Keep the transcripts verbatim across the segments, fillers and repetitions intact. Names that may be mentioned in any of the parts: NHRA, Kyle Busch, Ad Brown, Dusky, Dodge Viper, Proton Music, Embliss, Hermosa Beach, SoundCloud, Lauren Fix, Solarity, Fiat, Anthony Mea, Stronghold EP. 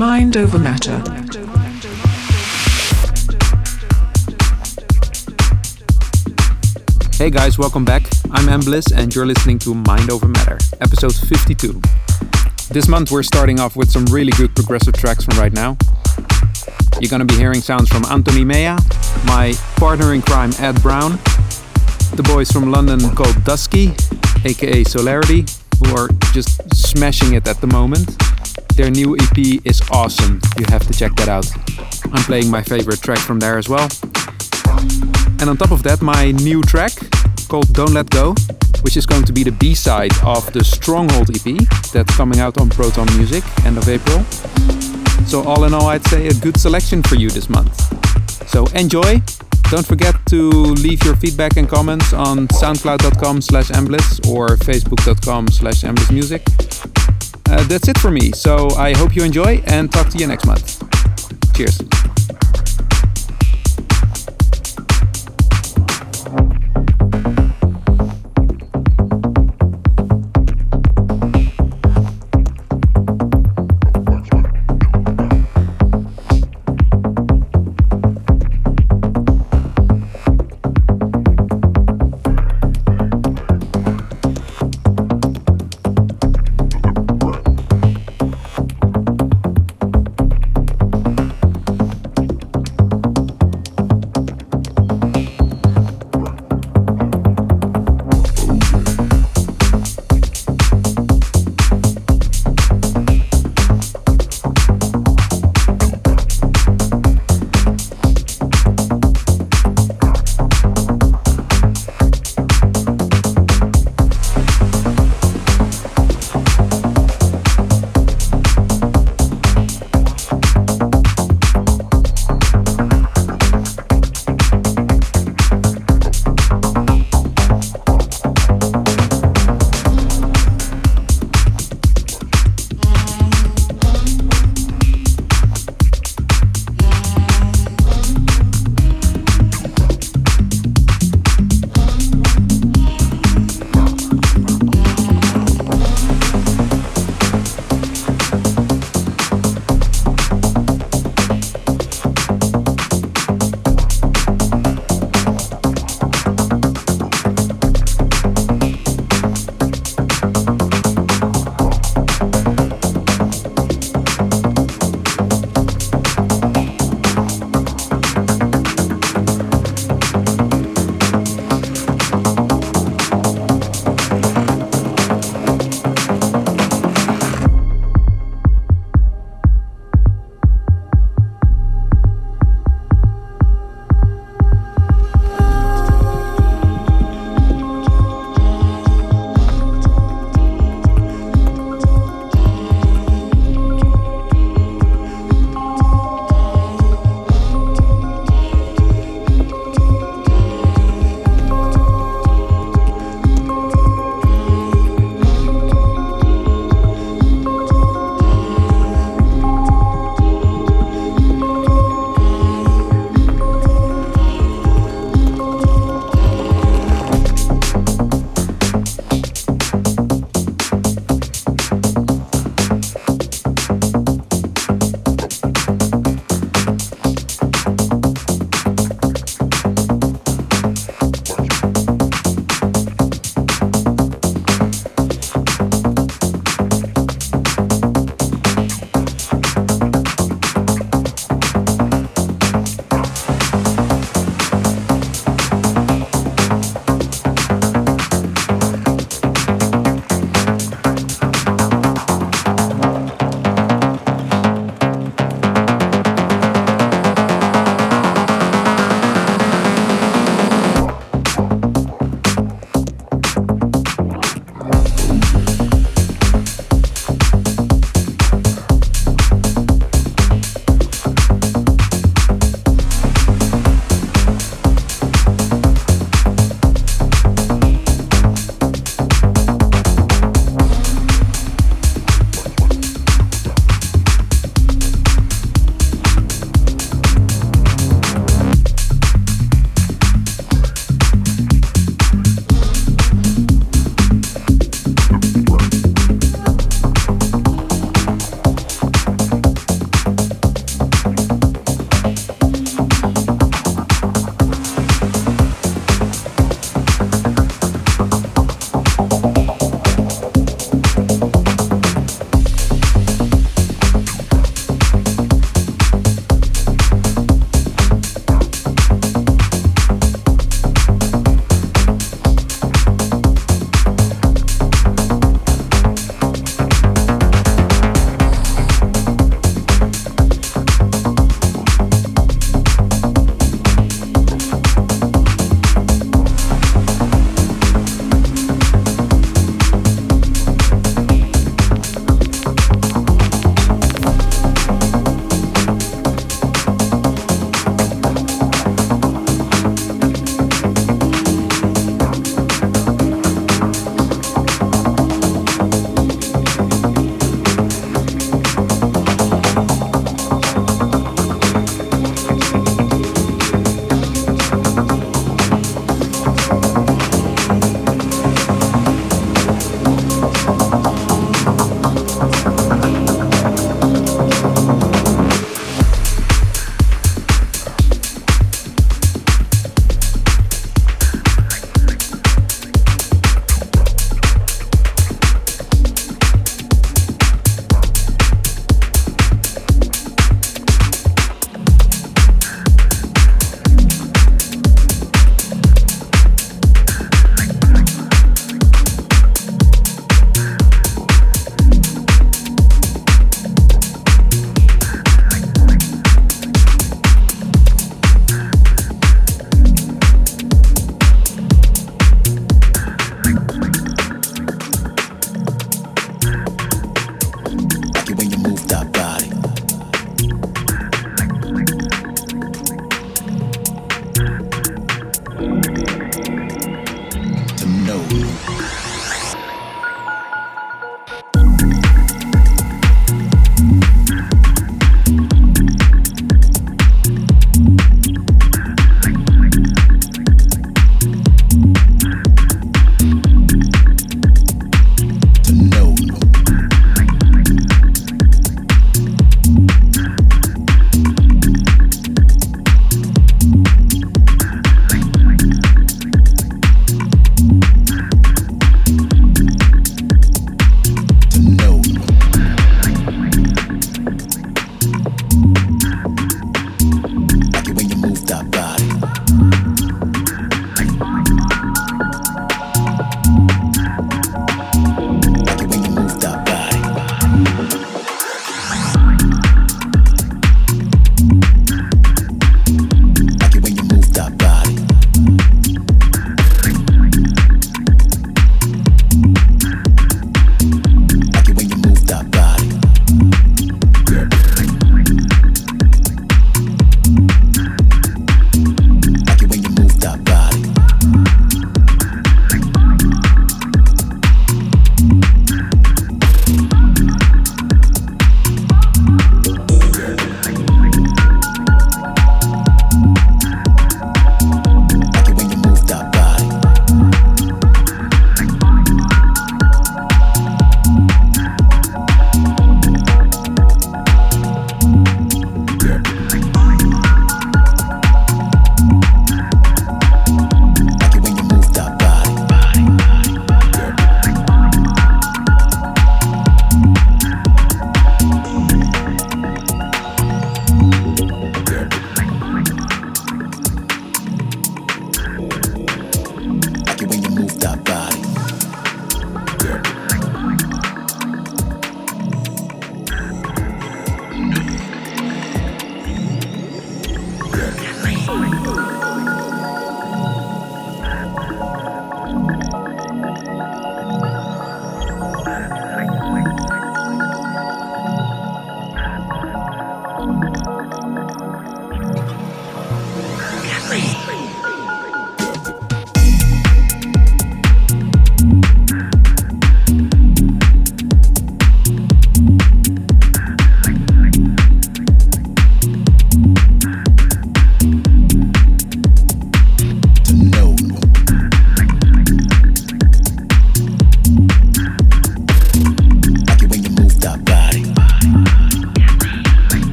mind over matter. Hey guys, welcome back. I'm Embliss and you're listening to Mind Over Matter, episode fifty-two. This month we're starting off with some really good progressive tracks from right now. You're gonna be hearing sounds from Anthony Mea, my partner in crime Ad Brown, the boys from London called Dusky, aka Solarity, who are just smashing it at the moment. Their new E P is awesome, you have to check that out. I'm playing my favorite track from there as well. And on top of that, my new track called Don't Let Go, which is going to be the B-side of the Stronghold E P that's coming out on Proton Music, end of April. So all in all, I'd say a good selection for you this month. So enjoy! Don't forget to leave your feedback and comments on soundcloud.com slash Embliss or facebook.com slash emblissmusic. Uh, that's it for me, so I hope you enjoy and talk to you next month. Cheers.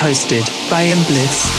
Hosted by Embliss.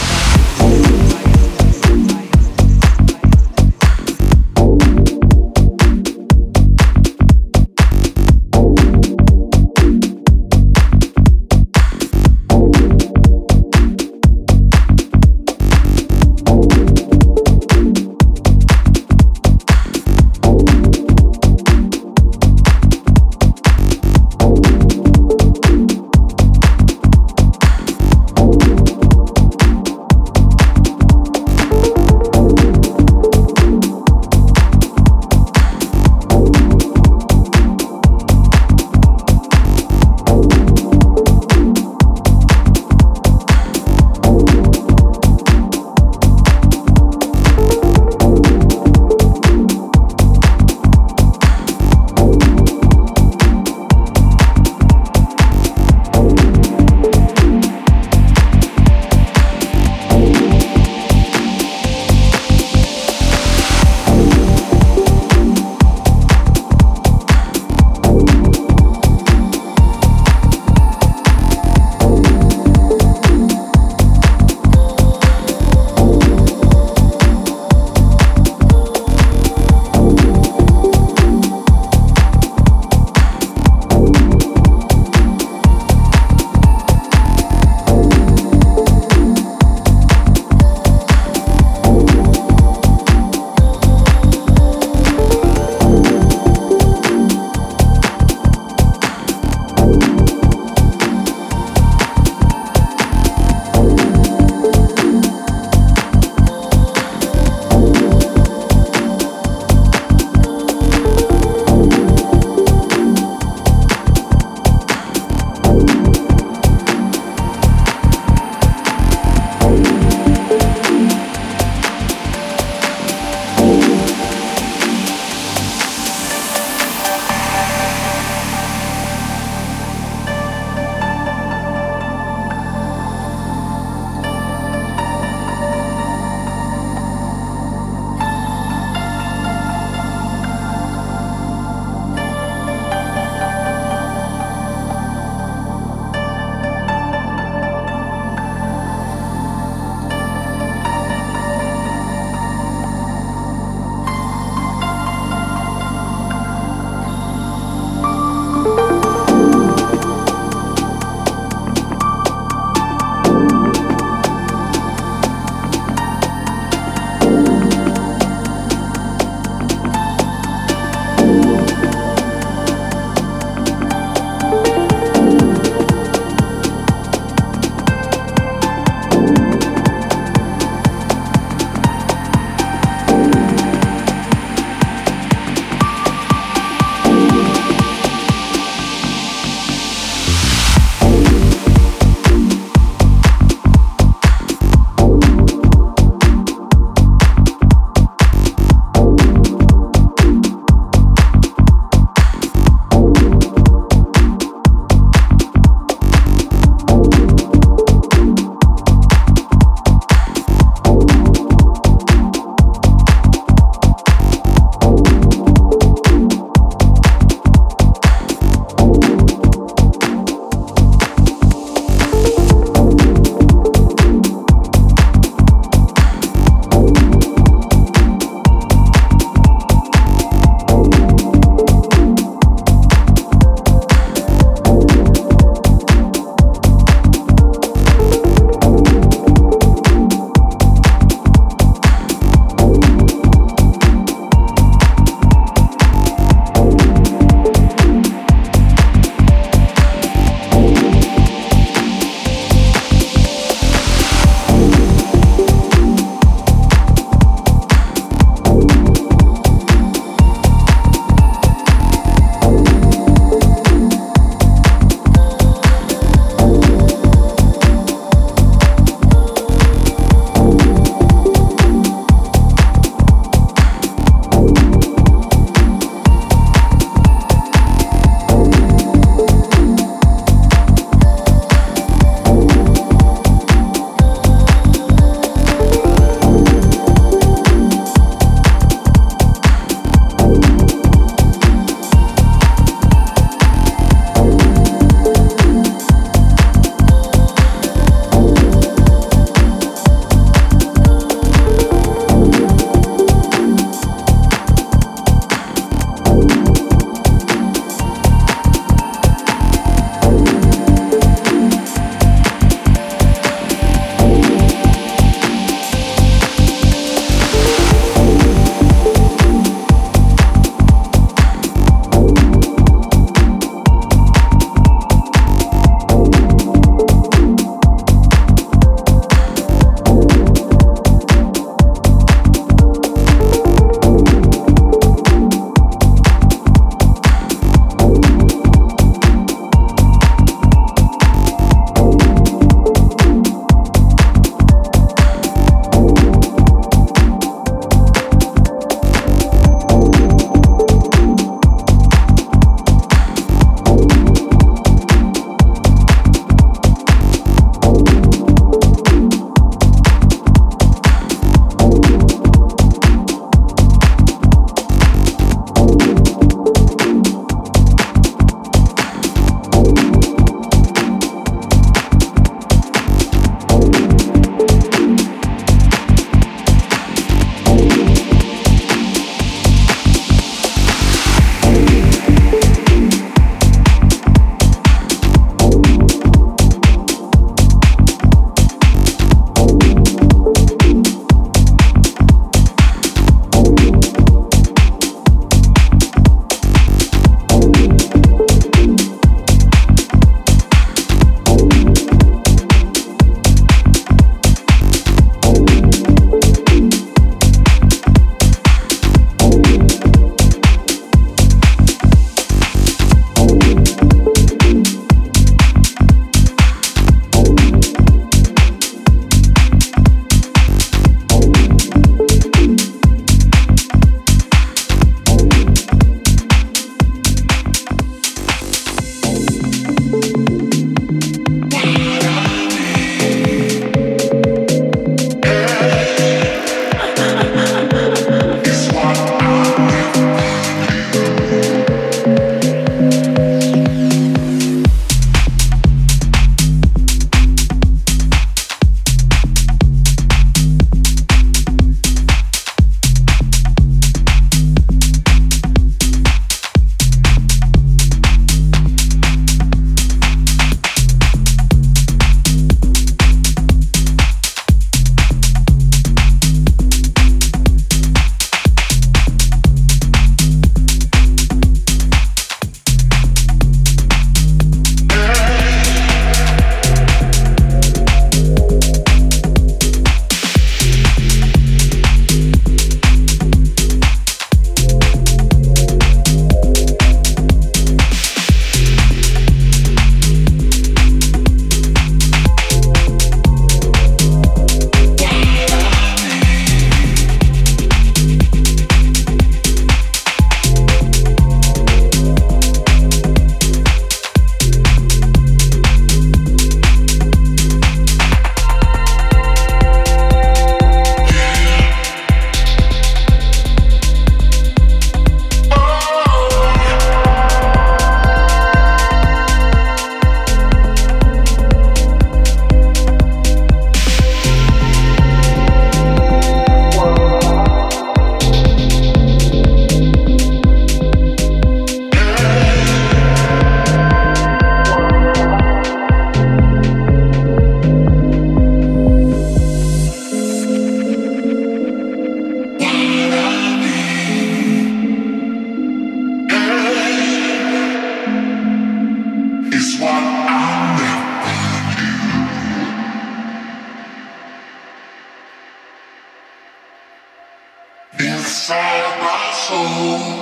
inside my soul.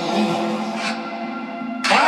I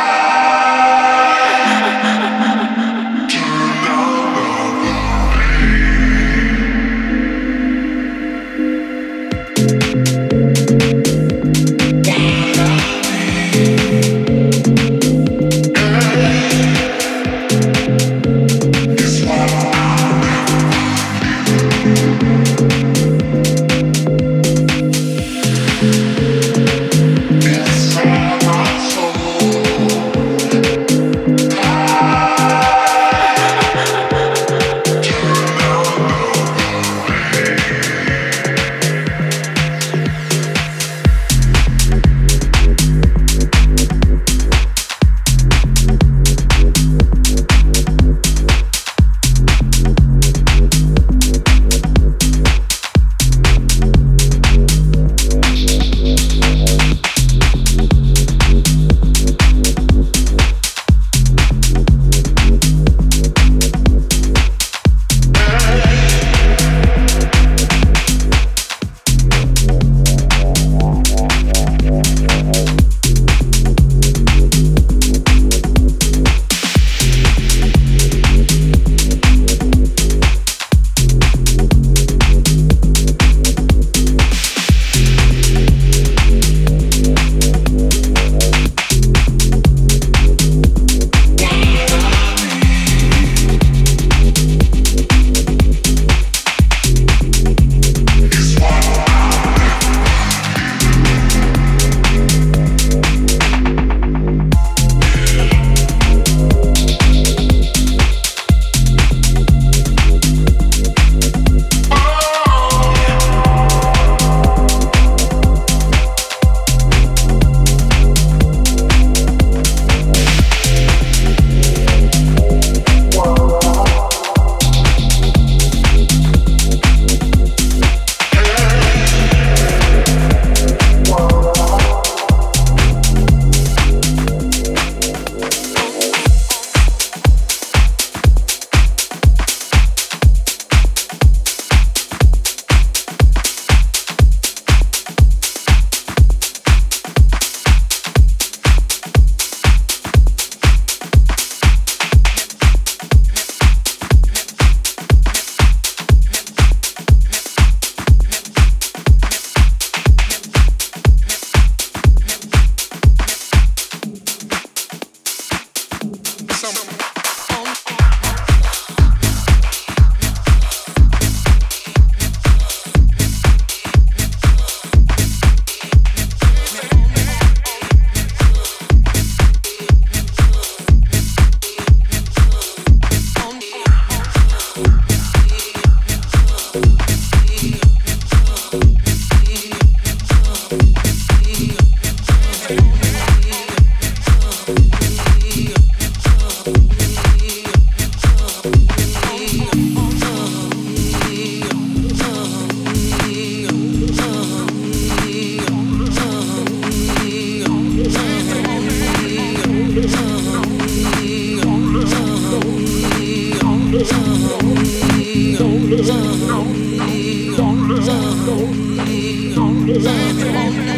turn down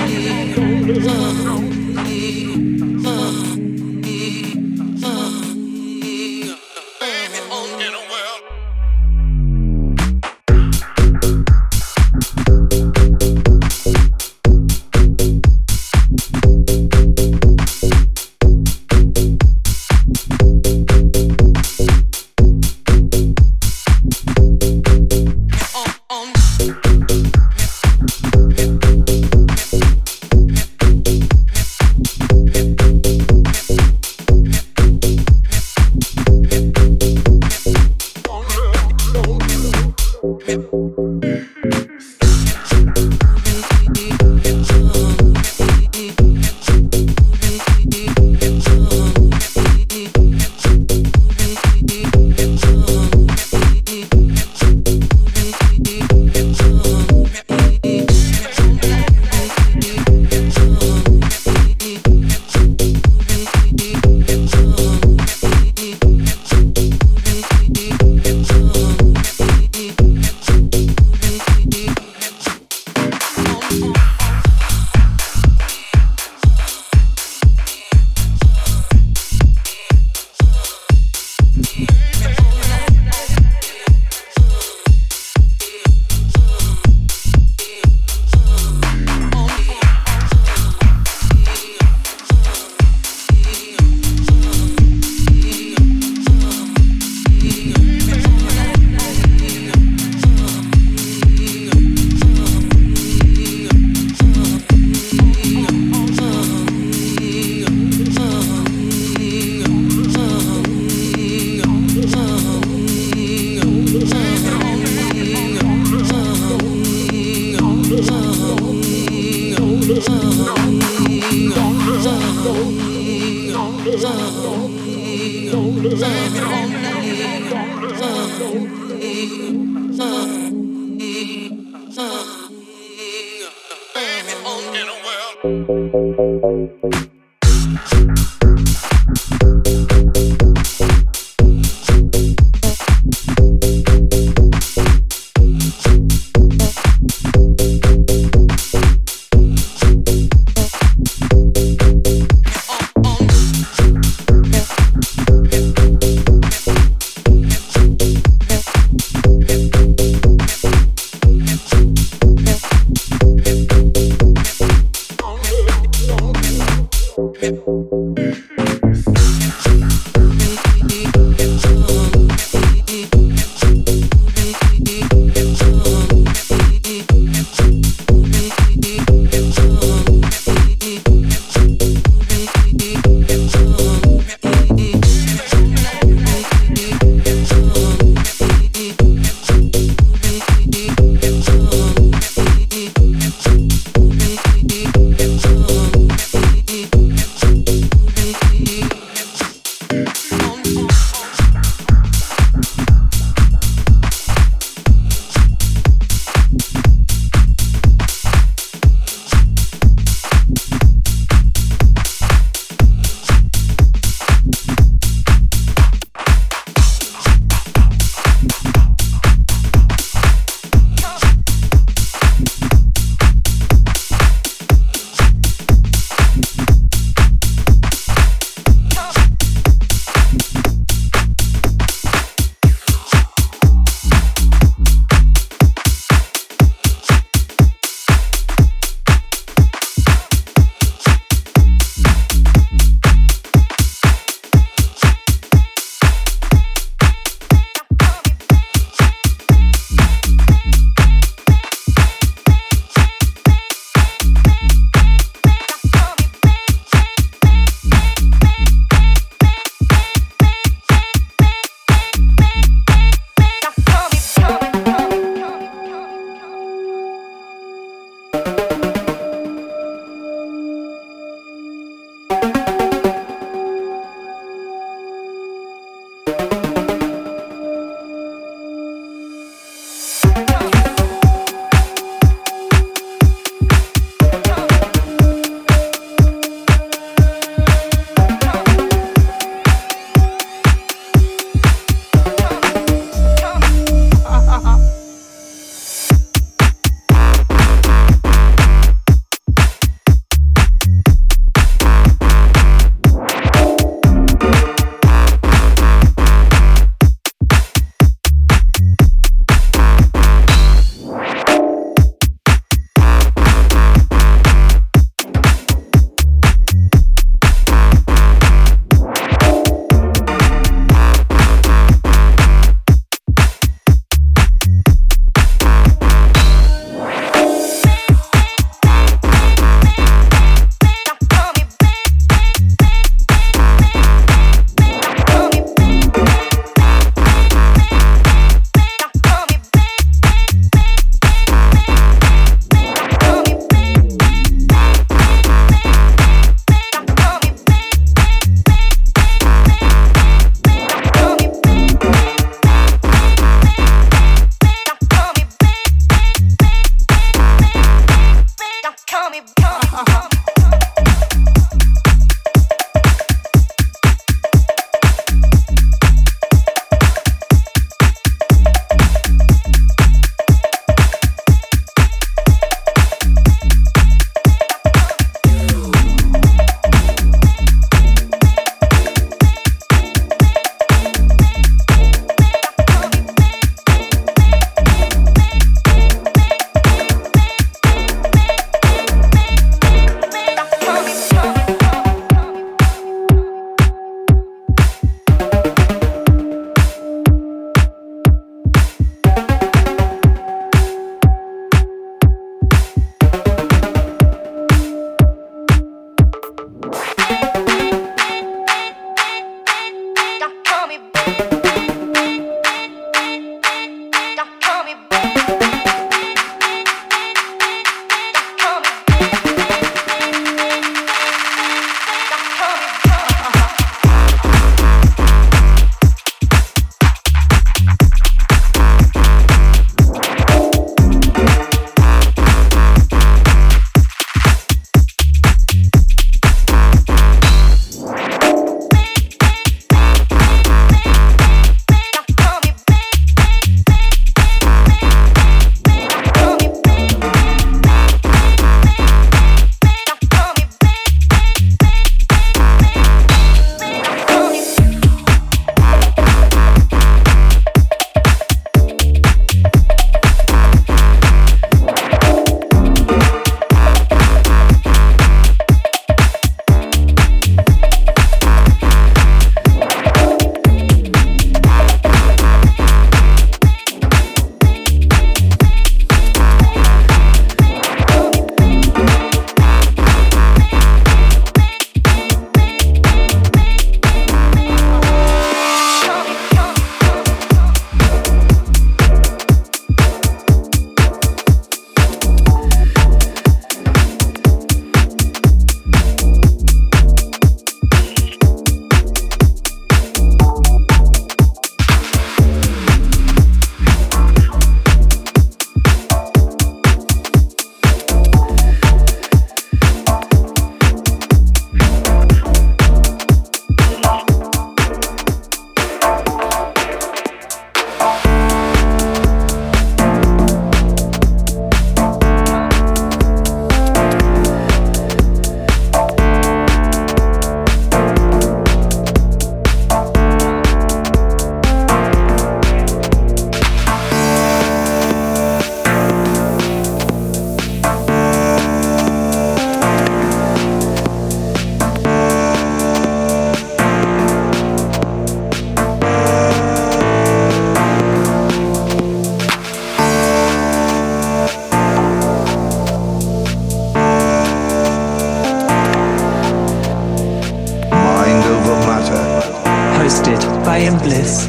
Embliss.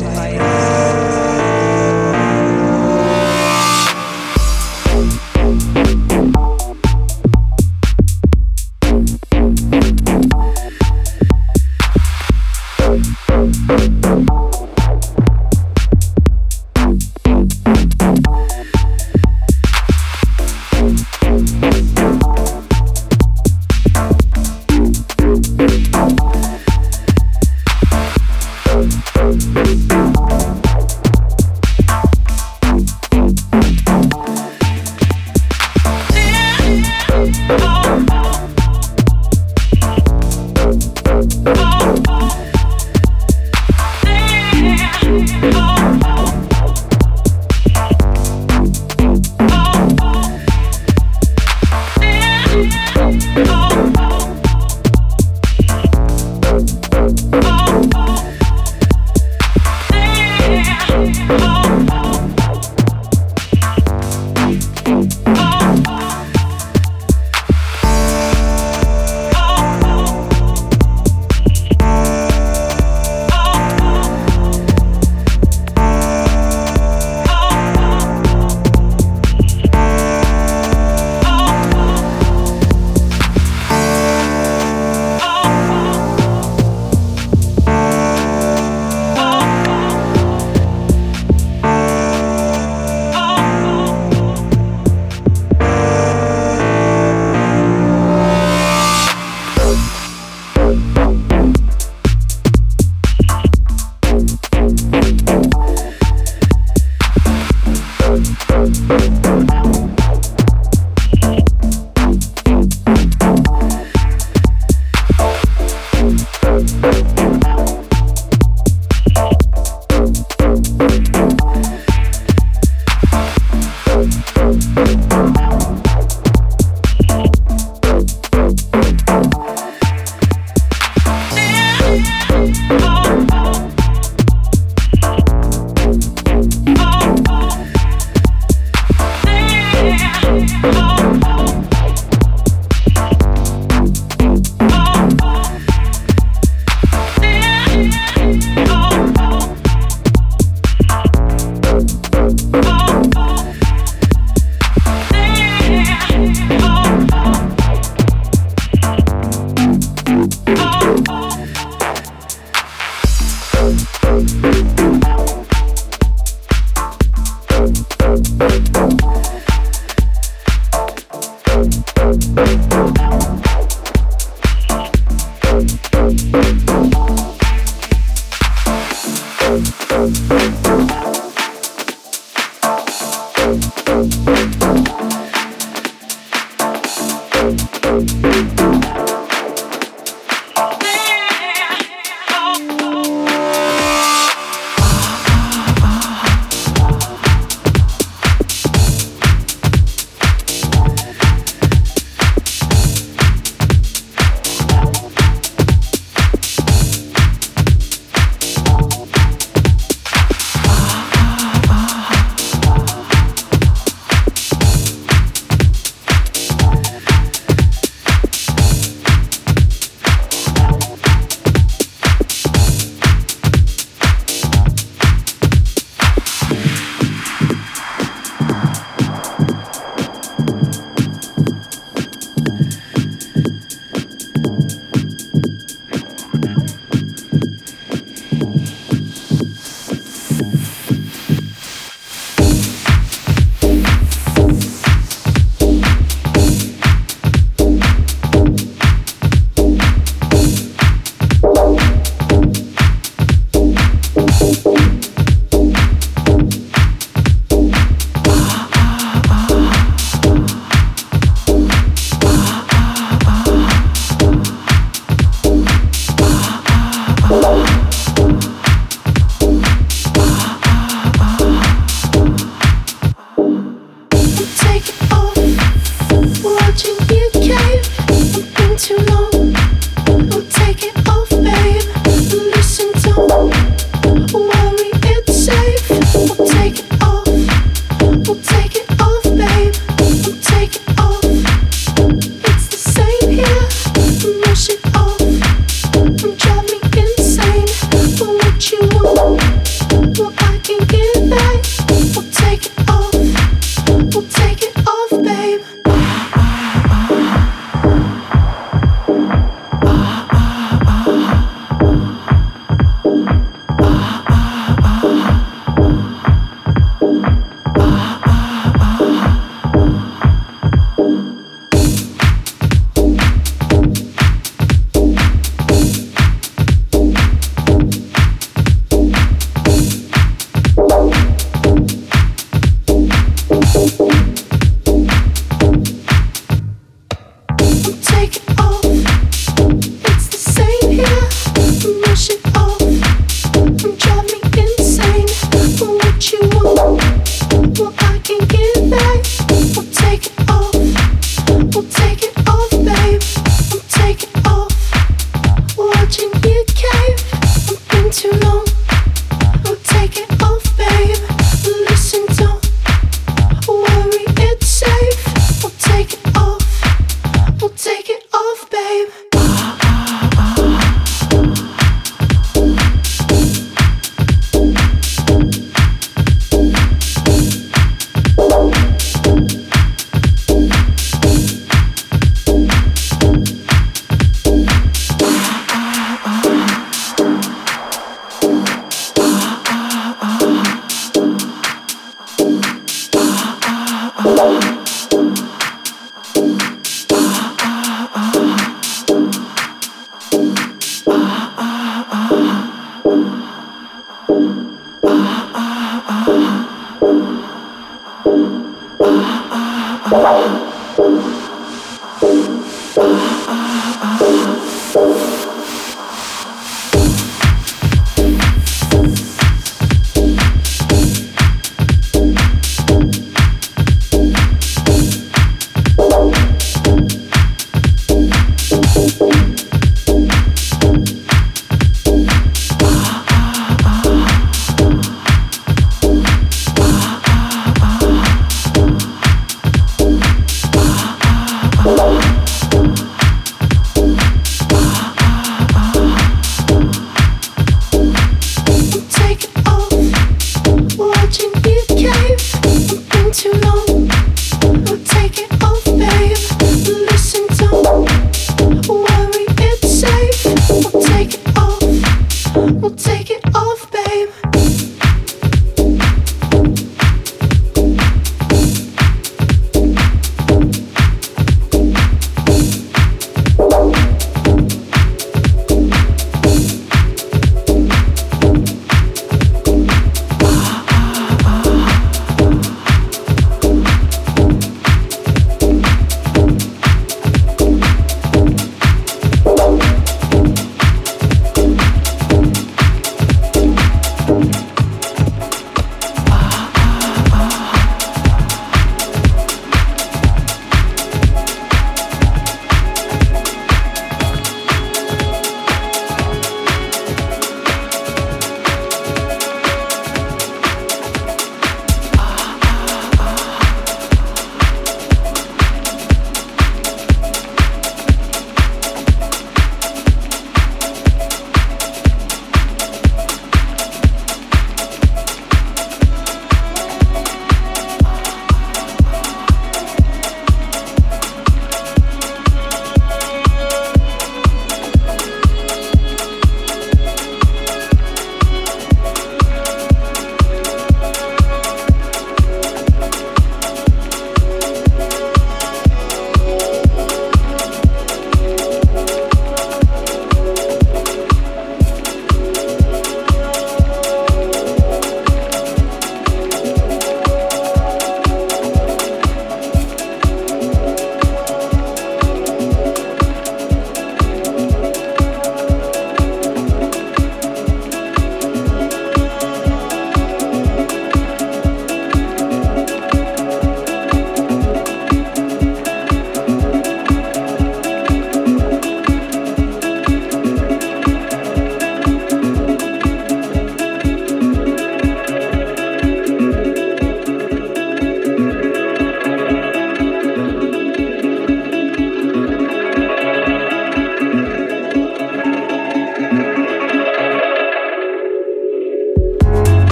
We'll be right back. Bye.